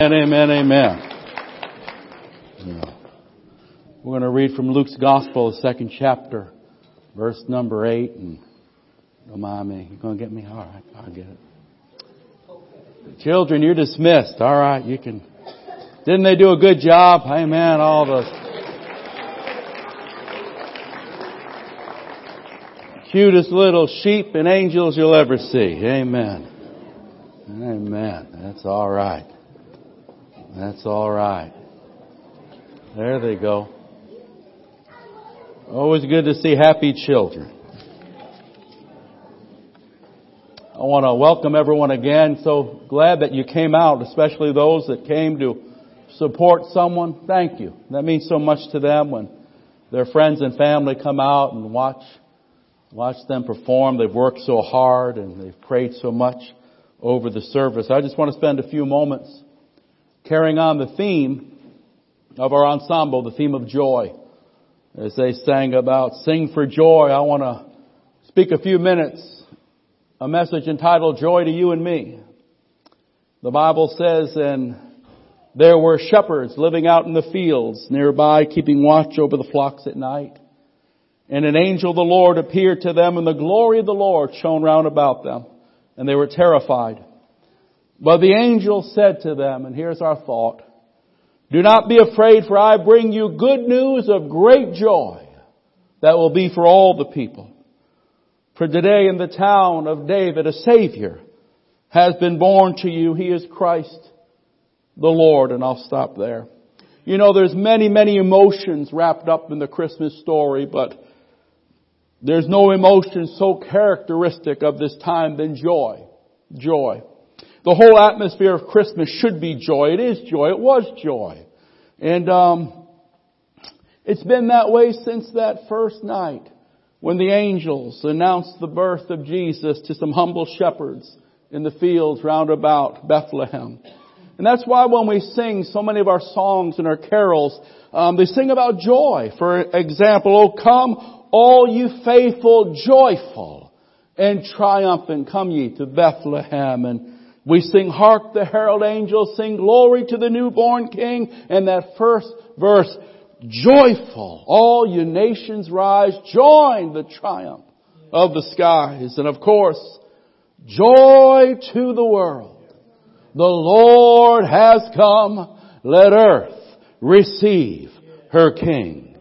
Amen, amen. We're going to read from Luke's Gospel, the second chapter, verse number 8. And don't mind me. You're going to get me? All right, I'll get it. Children, you're dismissed. All right, you can. Didn't they do a good job? Amen, all the cutest little sheep and angels you'll ever see. Amen. Amen. That's all right. That's all right. There they go. Always good to see happy children. I want to welcome everyone again. So glad that you came out, especially those that came to support someone. Thank you. That means so much to them when their friends and family come out and watch them perform. They've worked so hard and they've prayed so much over the service. I just want to spend a few moments carrying on the theme of our ensemble, the theme of joy. As they sang about Sing for Joy, I want to speak a few minutes, a message entitled Joy to You and Me. The Bible says, and there were shepherds living out in the fields nearby, keeping watch over the flocks at night. And an angel of the Lord appeared to them, and the glory of the Lord shone round about them, and they were terrified. But the angel said to them, and here's our thought, "Do not be afraid, for I bring you good news of great joy that will be for all the people. For today in the town of David, a Savior has been born to you. He is Christ the Lord." And I'll stop there. You know, there's many, many emotions wrapped up in the Christmas story, but there's no emotion so characteristic of this time than joy. Joy. The whole atmosphere of Christmas should be joy. It is joy. It was joy. And it's been that way since that first night when the angels announced the birth of Jesus to some humble shepherds in the fields round about Bethlehem. And that's why when we sing so many of our songs and our carols, they sing about joy. For example, "Oh come, all you faithful, joyful and triumphant, come ye to Bethlehem." And we sing, "Hark the herald angels sing, glory to the newborn King." And that first verse, "Joyful, all you nations rise, join the triumph of the skies." And of course, "Joy to the world, the Lord has come, let earth receive her King."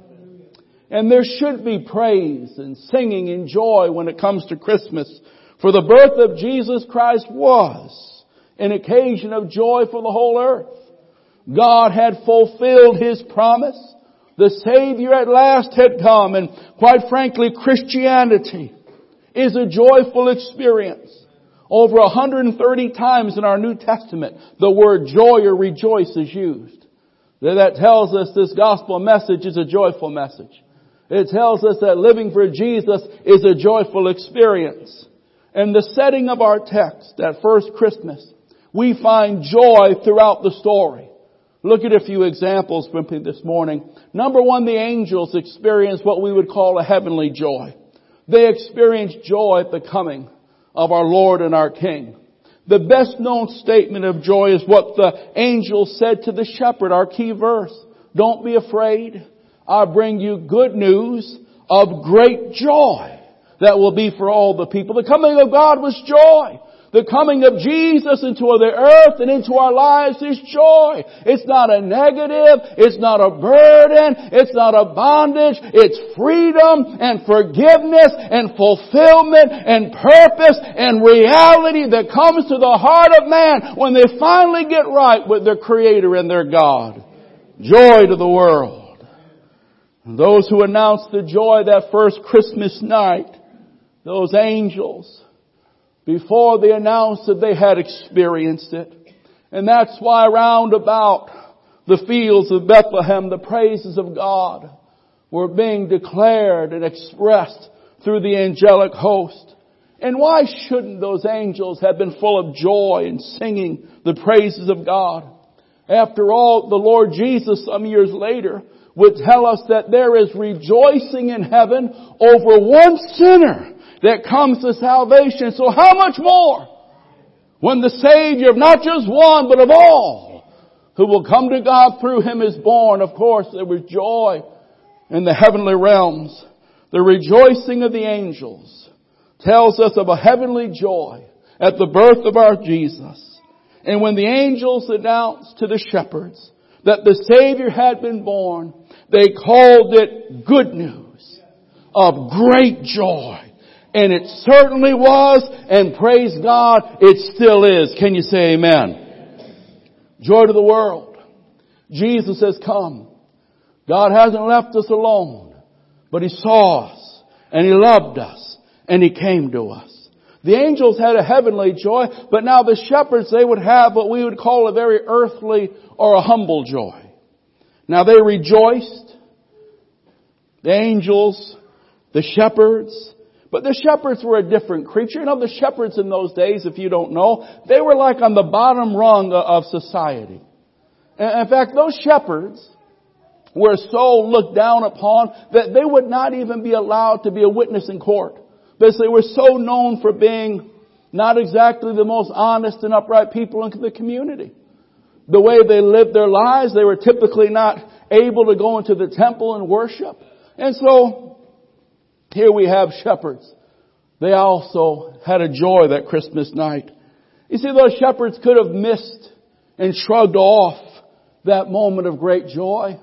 And there should be praise and singing and joy when it comes to Christmas. For the birth of Jesus Christ was an occasion of joy for the whole earth. God had fulfilled His promise. The Savior at last had come. And quite frankly, Christianity is a joyful experience. Over 130 times in our New Testament, the word joy or rejoice is used. That tells us this gospel message is a joyful message. It tells us that living for Jesus is a joyful experience. And the setting of our text, that first Christmas, we find joy throughout the story. Look at a few examples from this morning. Number one, the angels experienced what we would call a heavenly joy. They experienced joy at the coming of our Lord and our King. The best known statement of joy is what the angel said to the shepherd, our key verse. "Don't be afraid. I bring you good news of great joy that will be for all the people." The coming of God was joy. The coming of Jesus into the earth and into our lives is joy. It's not a negative. It's not a burden. It's not a bondage. It's freedom and forgiveness and fulfillment and purpose and reality that comes to the heart of man when they finally get right with their Creator and their God. Joy to the world. And those who announced the joy that first Christmas night, those angels, before they announced that they had experienced it. And that's why round about the fields of Bethlehem, the praises of God were being declared and expressed through the angelic host. And why shouldn't those angels have been full of joy and singing the praises of God? After all, the Lord Jesus some years later would tell us that there is rejoicing in heaven over one sinner that comes to salvation. So how much more when the Savior of not just one, but of all who will come to God through him is born. Of course, there was joy in the heavenly realms. The rejoicing of the angels tells us of a heavenly joy at the birth of our Jesus. And when the angels announced to the shepherds that the Savior had been born, they called it good news of great joy. And it certainly was, and praise God, it still is. Can you say amen? Joy to the world. Jesus has come. God hasn't left us alone, but He saw us, and He loved us, and He came to us. The angels had a heavenly joy, but now the shepherds, they would have what we would call a very earthly or a humble joy. Now they rejoiced, the angels, the shepherds, but the shepherds were a different creature. You know, the shepherds in those days, if you don't know, they were like on the bottom rung of society. And in fact, those shepherds were so looked down upon that they would not even be allowed to be a witness in court. Because they were so known for being not exactly the most honest and upright people in the community. The way they lived their lives, they were typically not able to go into the temple and worship. And so here we have shepherds. They also had a joy that Christmas night. You see, those shepherds could have missed and shrugged off that moment of great joy.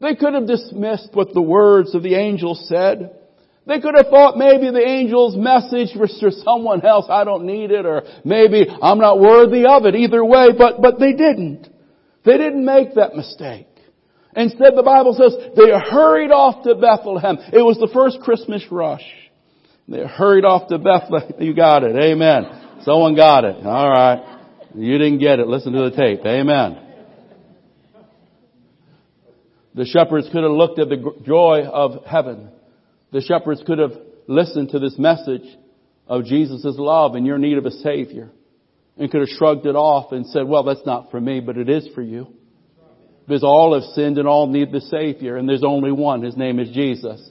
They could have dismissed what the words of the angels said. They could have thought maybe the angel's message was for someone else. I don't need it, or maybe I'm not worthy of it. Either way, but they didn't. They didn't make that mistake. Instead, the Bible says they hurried off to Bethlehem. It was the first Christmas rush. They hurried off to Bethlehem. You got it. Amen. Someone got it. All right. You didn't get it. Listen to the tape. Amen. The shepherds could have looked at the joy of heaven. The shepherds could have listened to this message of Jesus' love and your need of a Savior, and could have shrugged it off and said, well, that's not for me, but it is for you. Because all have sinned and all need the Savior, and there's only one. His name is Jesus.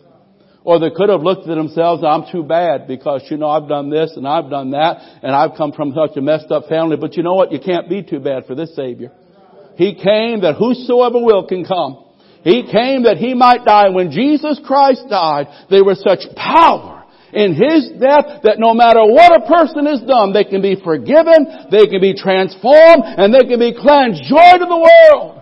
Or they could have looked at themselves, I'm too bad because, you know, I've done this and I've done that, and I've come from such a messed up family. But you know what? You can't be too bad for this Savior. He came that whosoever will can come. He came that He might die. When Jesus Christ died, there was such power in His death that no matter what a person has done, they can be forgiven, they can be transformed, and they can be cleansed. Joy to the world!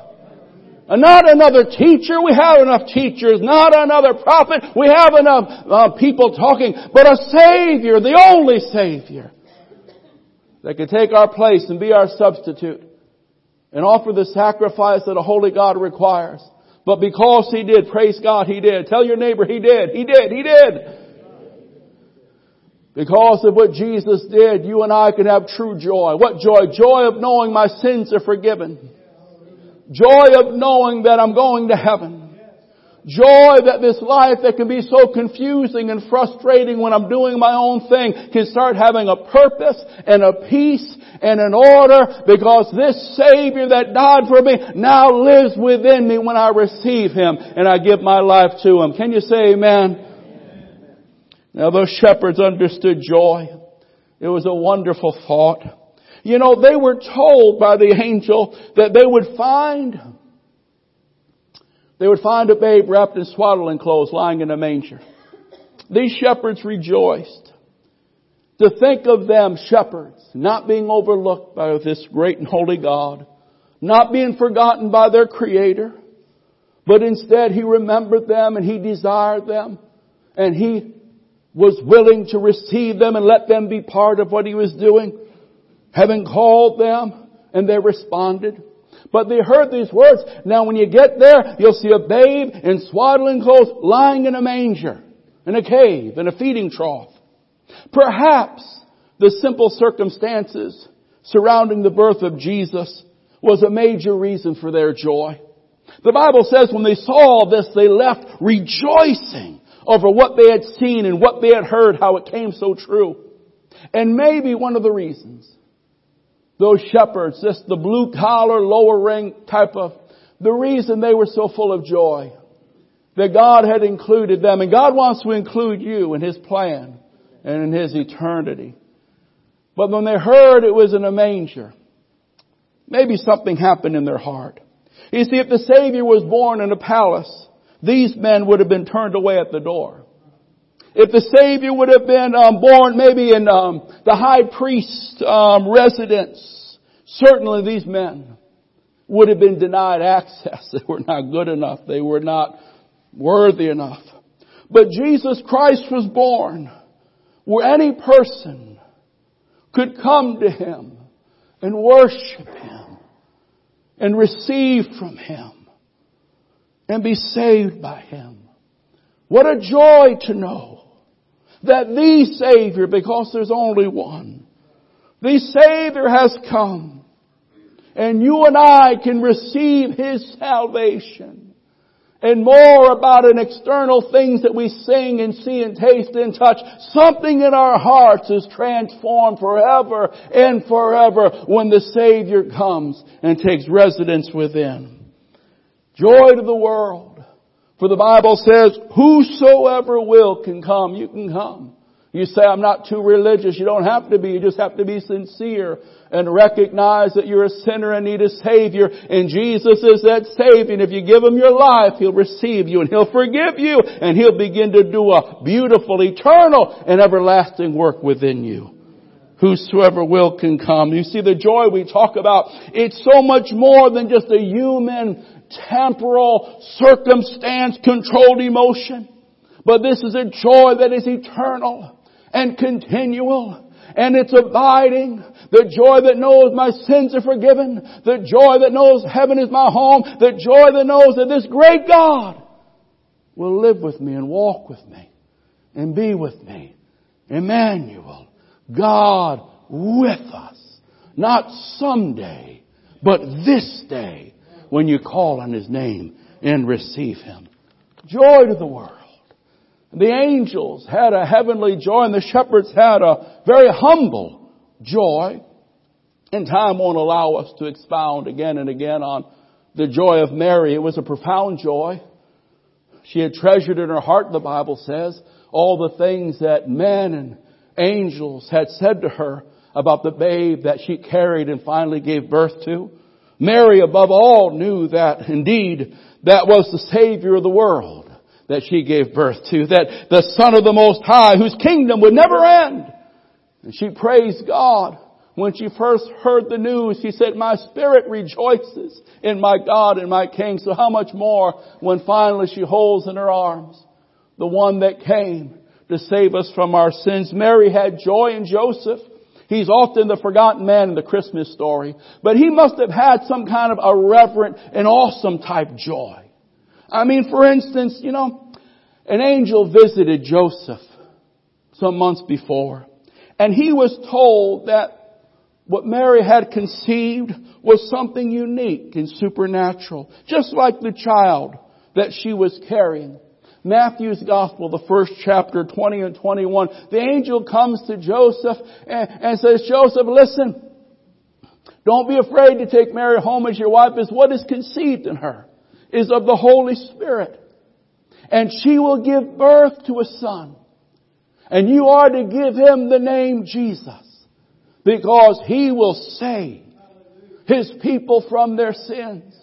And not another teacher. We have enough teachers. Not another prophet. We have enough people talking. But a Savior, the only Savior, that could take our place and be our substitute and offer the sacrifice that a holy God requires. But because He did, praise God, He did. Tell your neighbor, He did. He did. He did. Because of what Jesus did, you and I can have true joy. What joy? Joy of knowing my sins are forgiven. Joy of knowing that I'm going to heaven. Joy that this life that can be so confusing and frustrating when I'm doing my own thing can start having a purpose and a peace and an order, because this Savior that died for me now lives within me when I receive Him and I give my life to Him. Can you say amen? Amen. Now those shepherds understood joy. It was a wonderful thought. You know, they were told by the angel that they would find a babe wrapped in swaddling clothes lying in a manger. These shepherds rejoiced. To think of them, shepherds, not being overlooked by this great and holy God, not being forgotten by their Creator, but instead He remembered them and He desired them, and He was willing to receive them and let them be part of what He was doing. Having called them, and they responded. But they heard these words. Now when you get there, you'll see a babe in swaddling clothes lying in a manger, in a cave, in a feeding trough. Perhaps the simple circumstances surrounding the birth of Jesus was a major reason for their joy. The Bible says when they saw this, they left rejoicing over what they had seen and what they had heard, how it came so true. And maybe one of the reasons those shepherds, just the blue-collar, lower-rank type of, the reason they were so full of joy, that God had included them. And God wants to include you in His plan and in His eternity. But when they heard it was in a manger, Maybe something happened in their heart. You see, if the Savior was born in a palace, these men would have been turned away at the door. If the Savior would have been born maybe in the high priest's residence, certainly these men would have been denied access. They were not good enough. They were not worthy enough. But Jesus Christ was born where any person could come to Him and worship Him and receive from Him and be saved by Him. What a joy to know that the Savior, because there's only one, the Savior has come, and you and I can receive His salvation. And more about an external things that we sing and see and taste and touch. Something in our hearts is transformed forever and forever when the Savior comes and takes residence within. Joy to the world. For the Bible says, whosoever will can come. You can come. You say, I'm not too religious. You don't have to be. You just have to be sincere and recognize that you're a sinner and need a Savior. And Jesus is that Savior. And if you give Him your life, He'll receive you and He'll forgive you. And He'll begin to do a beautiful, eternal, and everlasting work within you. Whosoever will can come. You see, the joy we talk about, it's so much more than just a human, temporal, circumstance-controlled emotion. But this is a joy that is eternal and continual, and it's abiding. The joy that knows my sins are forgiven. The joy that knows heaven is my home. The joy that knows that this great God will live with me and walk with me and be with me. Emmanuel, God with us. Not someday, but this day when you call on His name and receive Him. Joy to the world. The angels had a heavenly joy and the shepherds had a very humble joy. And time won't allow us to expound again and again on the joy of Mary. It was a profound joy. She had treasured in her heart, the Bible says, all the things that men and angels had said to her about the babe that she carried and finally gave birth to. Mary, above all, knew that indeed that was the Savior of the world that she gave birth to, that the Son of the Most High, whose kingdom would never end. And she praised God. When she first heard the news, she said, my spirit rejoices in my God and my King. So how much more when finally she holds in her arms the one that came to save us from our sins. Mary had joy in Joseph. He's often the forgotten man in the Christmas story, but he must have had some kind of a reverent and awesome type joy. I mean, for instance, you know, an angel visited Joseph some months before, and he was told that what Mary had conceived was something unique and supernatural, just like the child that she was carrying. Matthew's Gospel, the first chapter, 20 and 21, the angel comes to Joseph and says, Joseph, listen, don't be afraid to take Mary home as your wife, as what is conceived in her is of the Holy Spirit. And she will give birth to a son. And you are to give Him the name Jesus, because He will save His people from their sins.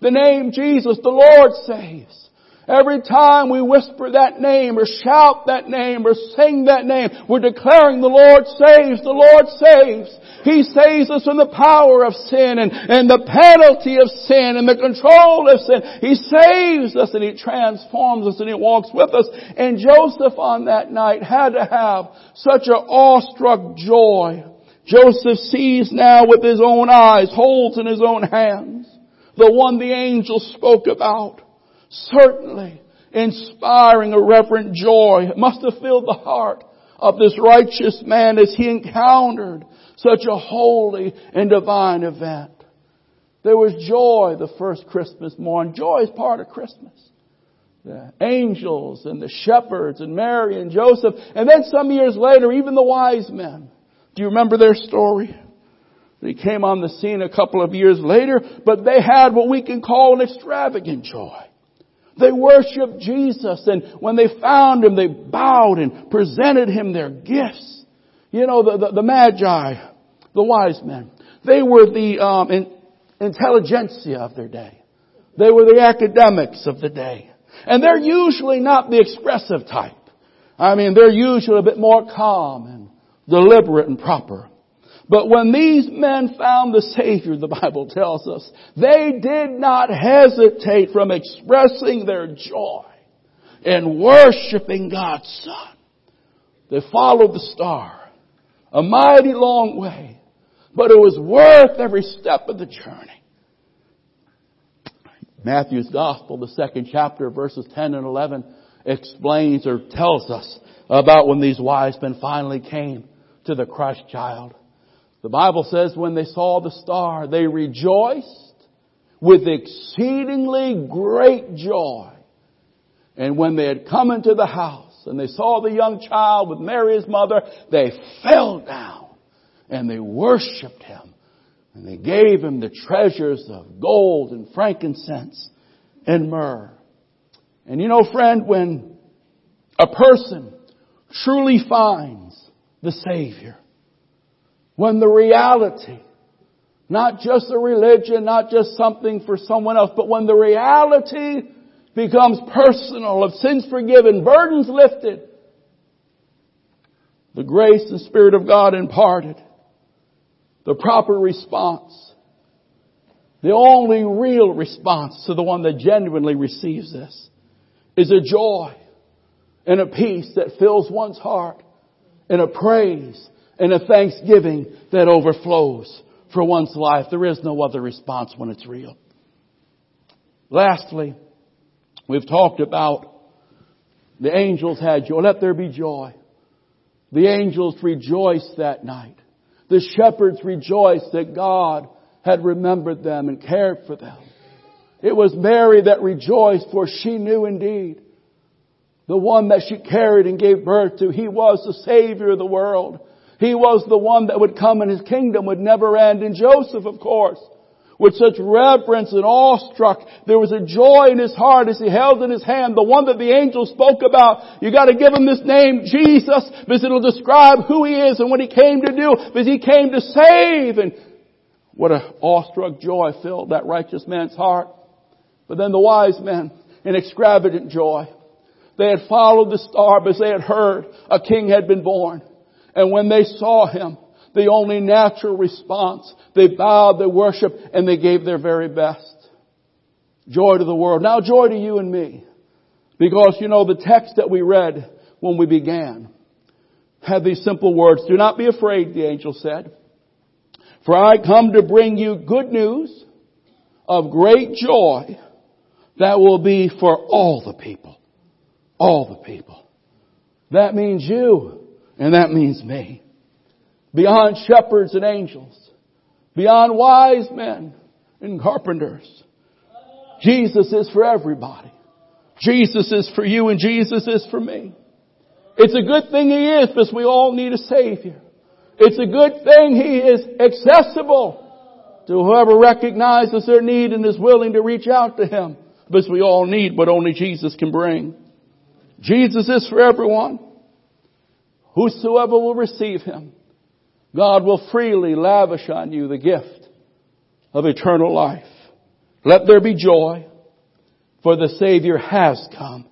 The name Jesus, the Lord saves. Every time we whisper that name or shout that name or sing that name, we're declaring the Lord saves, the Lord saves. He saves us from the power of sin and the penalty of sin and the control of sin. He saves us and He transforms us and He walks with us. And Joseph on that night had to have such an awestruck joy. Joseph sees now with his own eyes, holds in his own hands, the one the angel spoke about. Certainly inspiring a reverent joy. It must have filled the heart of this righteous man as he encountered such a holy and divine event. There was joy the first Christmas morning. Joy is part of Christmas. The angels and the shepherds and Mary and Joseph. And then some years later, even the wise men. Do you remember their story? They came on the scene a couple of years later, but they had what we can call an extravagant joy. They worshiped Jesus, and when they found Him, they bowed and presented Him their gifts. You know, the Magi, the wise men, They were the intelligentsia of their day. They were the academics of the day. And they're usually not the expressive type. I mean, they're usually a bit more calm and deliberate and proper. But when these men found the Savior, the Bible tells us, they did not hesitate from expressing their joy in worshiping God's Son. They followed the star a mighty long way, but it was worth every step of the journey. Matthew's Gospel, the second chapter, verses 10 and 11, explains or tells us about when these wise men finally came to the Christ child. The Bible says when they saw the star, they rejoiced with exceedingly great joy. And when they had come into the house and they saw the young child with Mary, his mother, they fell down and they worshiped him. And they gave him the treasures of gold and frankincense and myrrh. And you know, friend, when a person truly finds the Savior, when the reality, not just a religion, not just something for someone else, but when the reality becomes personal, of sins forgiven, burdens lifted, the grace and Spirit of God imparted, the proper response, the only real response to the one that genuinely receives this, is a joy and a peace that fills one's heart, and a praise and a thanksgiving that overflows for one's life. There is no other response when it's real. Lastly, we've talked about the angels had joy. Let there be joy. The angels rejoiced that night. The shepherds rejoiced that God had remembered them and cared for them. It was Mary that rejoiced, for she knew indeed the one that she carried and gave birth to. He was the Savior of the world. He was the one that would come and his kingdom would never end. And Joseph, of course, with such reverence and awestruck, there was a joy in his heart as he held in his hand the one that the angel spoke about. You got to give him this name, Jesus, because it'll describe who he is and what he came to do, because he came to save. And what an awestruck joy filled that righteous man's heart. But then the wise men, in extravagant joy, they had followed the star because they had heard a king had been born. And when they saw him, the only natural response, they bowed, they worshiped, and they gave their very best. Joy to the world. Now joy to you and me. Because, you know, the text that we read when we began had these simple words. Do not be afraid, the angel said. For I come to bring you good news of great joy that will be for all the people. All the people. That means you. And that means me. Beyond shepherds and angels, beyond wise men and carpenters, Jesus is for everybody. Jesus is for you and Jesus is for me. It's a good thing he is, because we all need a Savior. It's a good thing he is accessible to whoever recognizes their need and is willing to reach out to him, because we all need what only Jesus can bring. Jesus is for everyone. Whosoever will receive him, God will freely lavish on you the gift of eternal life. Let there be joy, for the Savior has come,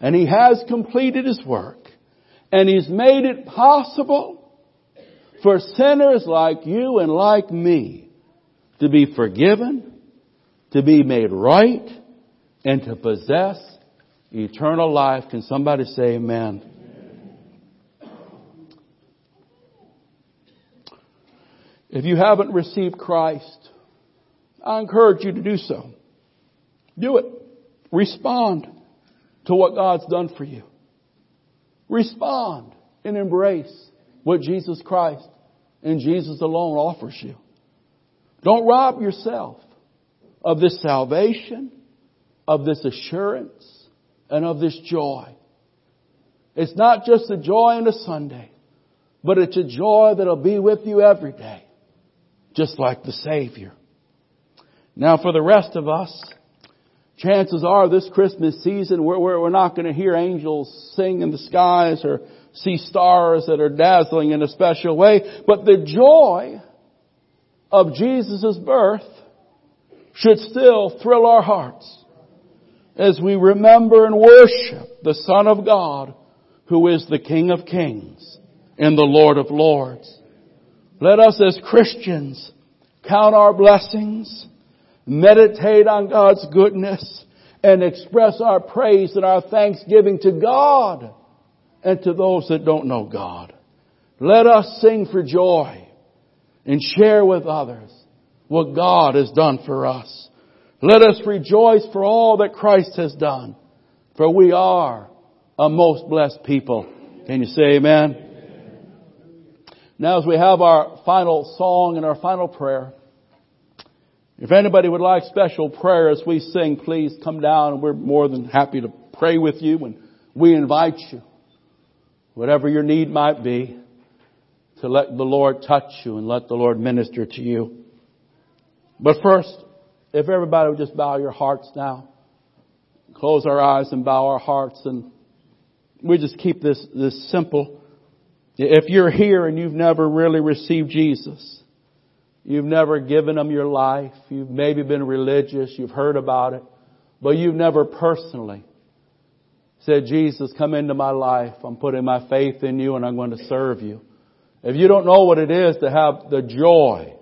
and he has completed his work, and he's made it possible for sinners like you and like me to be forgiven, to be made right, and to possess eternal life. Can somebody say amen? If you haven't received Christ, I encourage you to do so. Do it. Respond to what God's done for you. Respond and embrace what Jesus Christ and Jesus alone offers you. Don't rob yourself of this salvation, of this assurance, and of this joy. It's not just a joy on a Sunday, but it's a joy that'll be with you every day. Just like the Savior. Now for the rest of us, chances are this Christmas season we're not going to hear angels sing in the skies or see stars that are dazzling in a special way. But the joy of Jesus' birth should still thrill our hearts as we remember and worship the Son of God, who is the King of Kings and the Lord of Lords. Let us as Christians count our blessings, meditate on God's goodness, and express our praise and our thanksgiving to God and to those that don't know God. Let us sing for joy and share with others what God has done for us. Let us rejoice for all that Christ has done, for we are a most blessed people. Can you say amen? Amen. Now, as we have our final song and our final prayer, if anybody would like special prayer as we sing, please come down and we're more than happy to pray with you, and we invite you, whatever your need might be, to let the Lord touch you and let the Lord minister to you. But first, if everybody would just bow your hearts now, close our eyes and bow our hearts, and we just keep this simple. If you're here and you've never really received Jesus, you've never given Him your life, you've maybe been religious, you've heard about it, but you've never personally said, Jesus, come into my life. I'm putting my faith in you and I'm going to serve you. If you don't know what it is to have the joy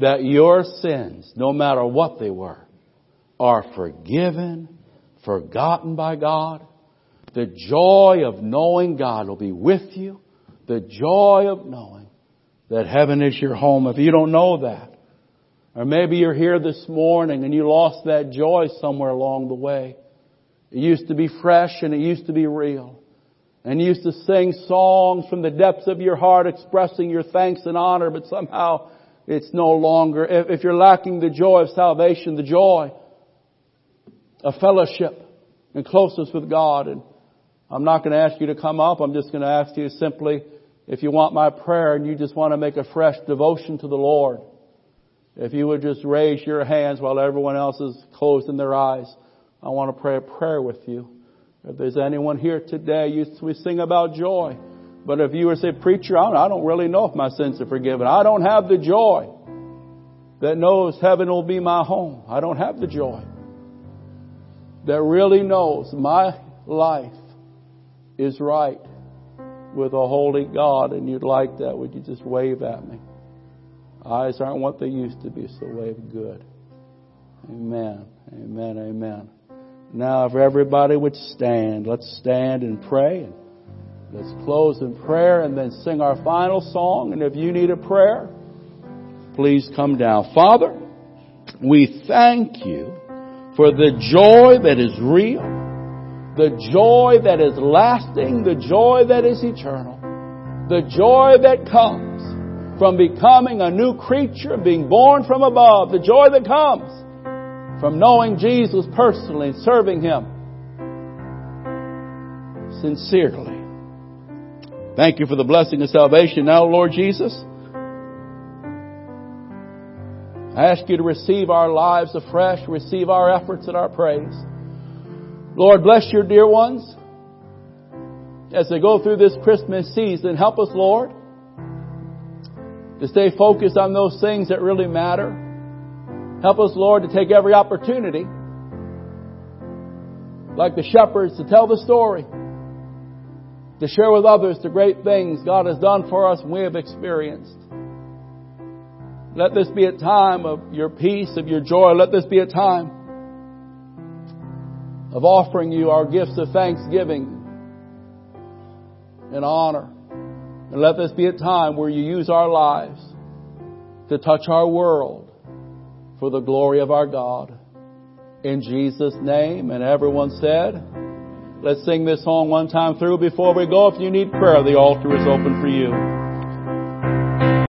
that your sins, no matter what they were, are forgiven, forgotten by God, the joy of knowing God will be with you, the joy of knowing that heaven is your home. If you don't know that, or maybe you're here this morning and you lost that joy somewhere along the way. It used to be fresh and it used to be real. And you used to sing songs from the depths of your heart expressing your thanks and honor, but somehow it's no longer. If you're lacking the joy of salvation, the joy of fellowship and closeness with God, and I'm not going to ask you to come up. I'm just going to ask you simply, if you want my prayer and you just want to make a fresh devotion to the Lord, if you would just raise your hands while everyone else is closing their eyes, I want to pray a prayer with you. If there's anyone here today, we sing about joy. But if you were to say, preacher, I don't really know if my sins are forgiven. I don't have the joy that knows heaven will be my home. I don't have the joy that really knows my life is right with a holy God. And you'd like that, would you just wave at me? Eyes aren't what they used to be, so wave good. Amen, amen, amen. Now, if everybody would stand, let's stand and pray. Let's close in prayer and then sing our final song. And if you need a prayer, please come down. Father, we thank you for the joy that is real, the joy that is lasting, the joy that is eternal, the joy that comes from becoming a new creature, being born from above, the joy that comes from knowing Jesus personally and serving Him sincerely. Thank you for the blessing of salvation. Now, Lord Jesus, I ask you to receive our lives afresh, receive our efforts and our praise. Lord, bless your dear ones as they go through this Christmas season. Help us, Lord, to stay focused on those things that really matter. Help us, Lord, to take every opportunity, like the shepherds, to tell the story, to share with others the great things God has done for us and we have experienced. Let this be a time of your peace, of your joy. Let this be a time of offering you our gifts of thanksgiving and honor. And let this be a time where you use our lives to touch our world for the glory of our God. In Jesus' name. And everyone said, let's sing this song one time through before we go. If you need prayer, the altar is open for you.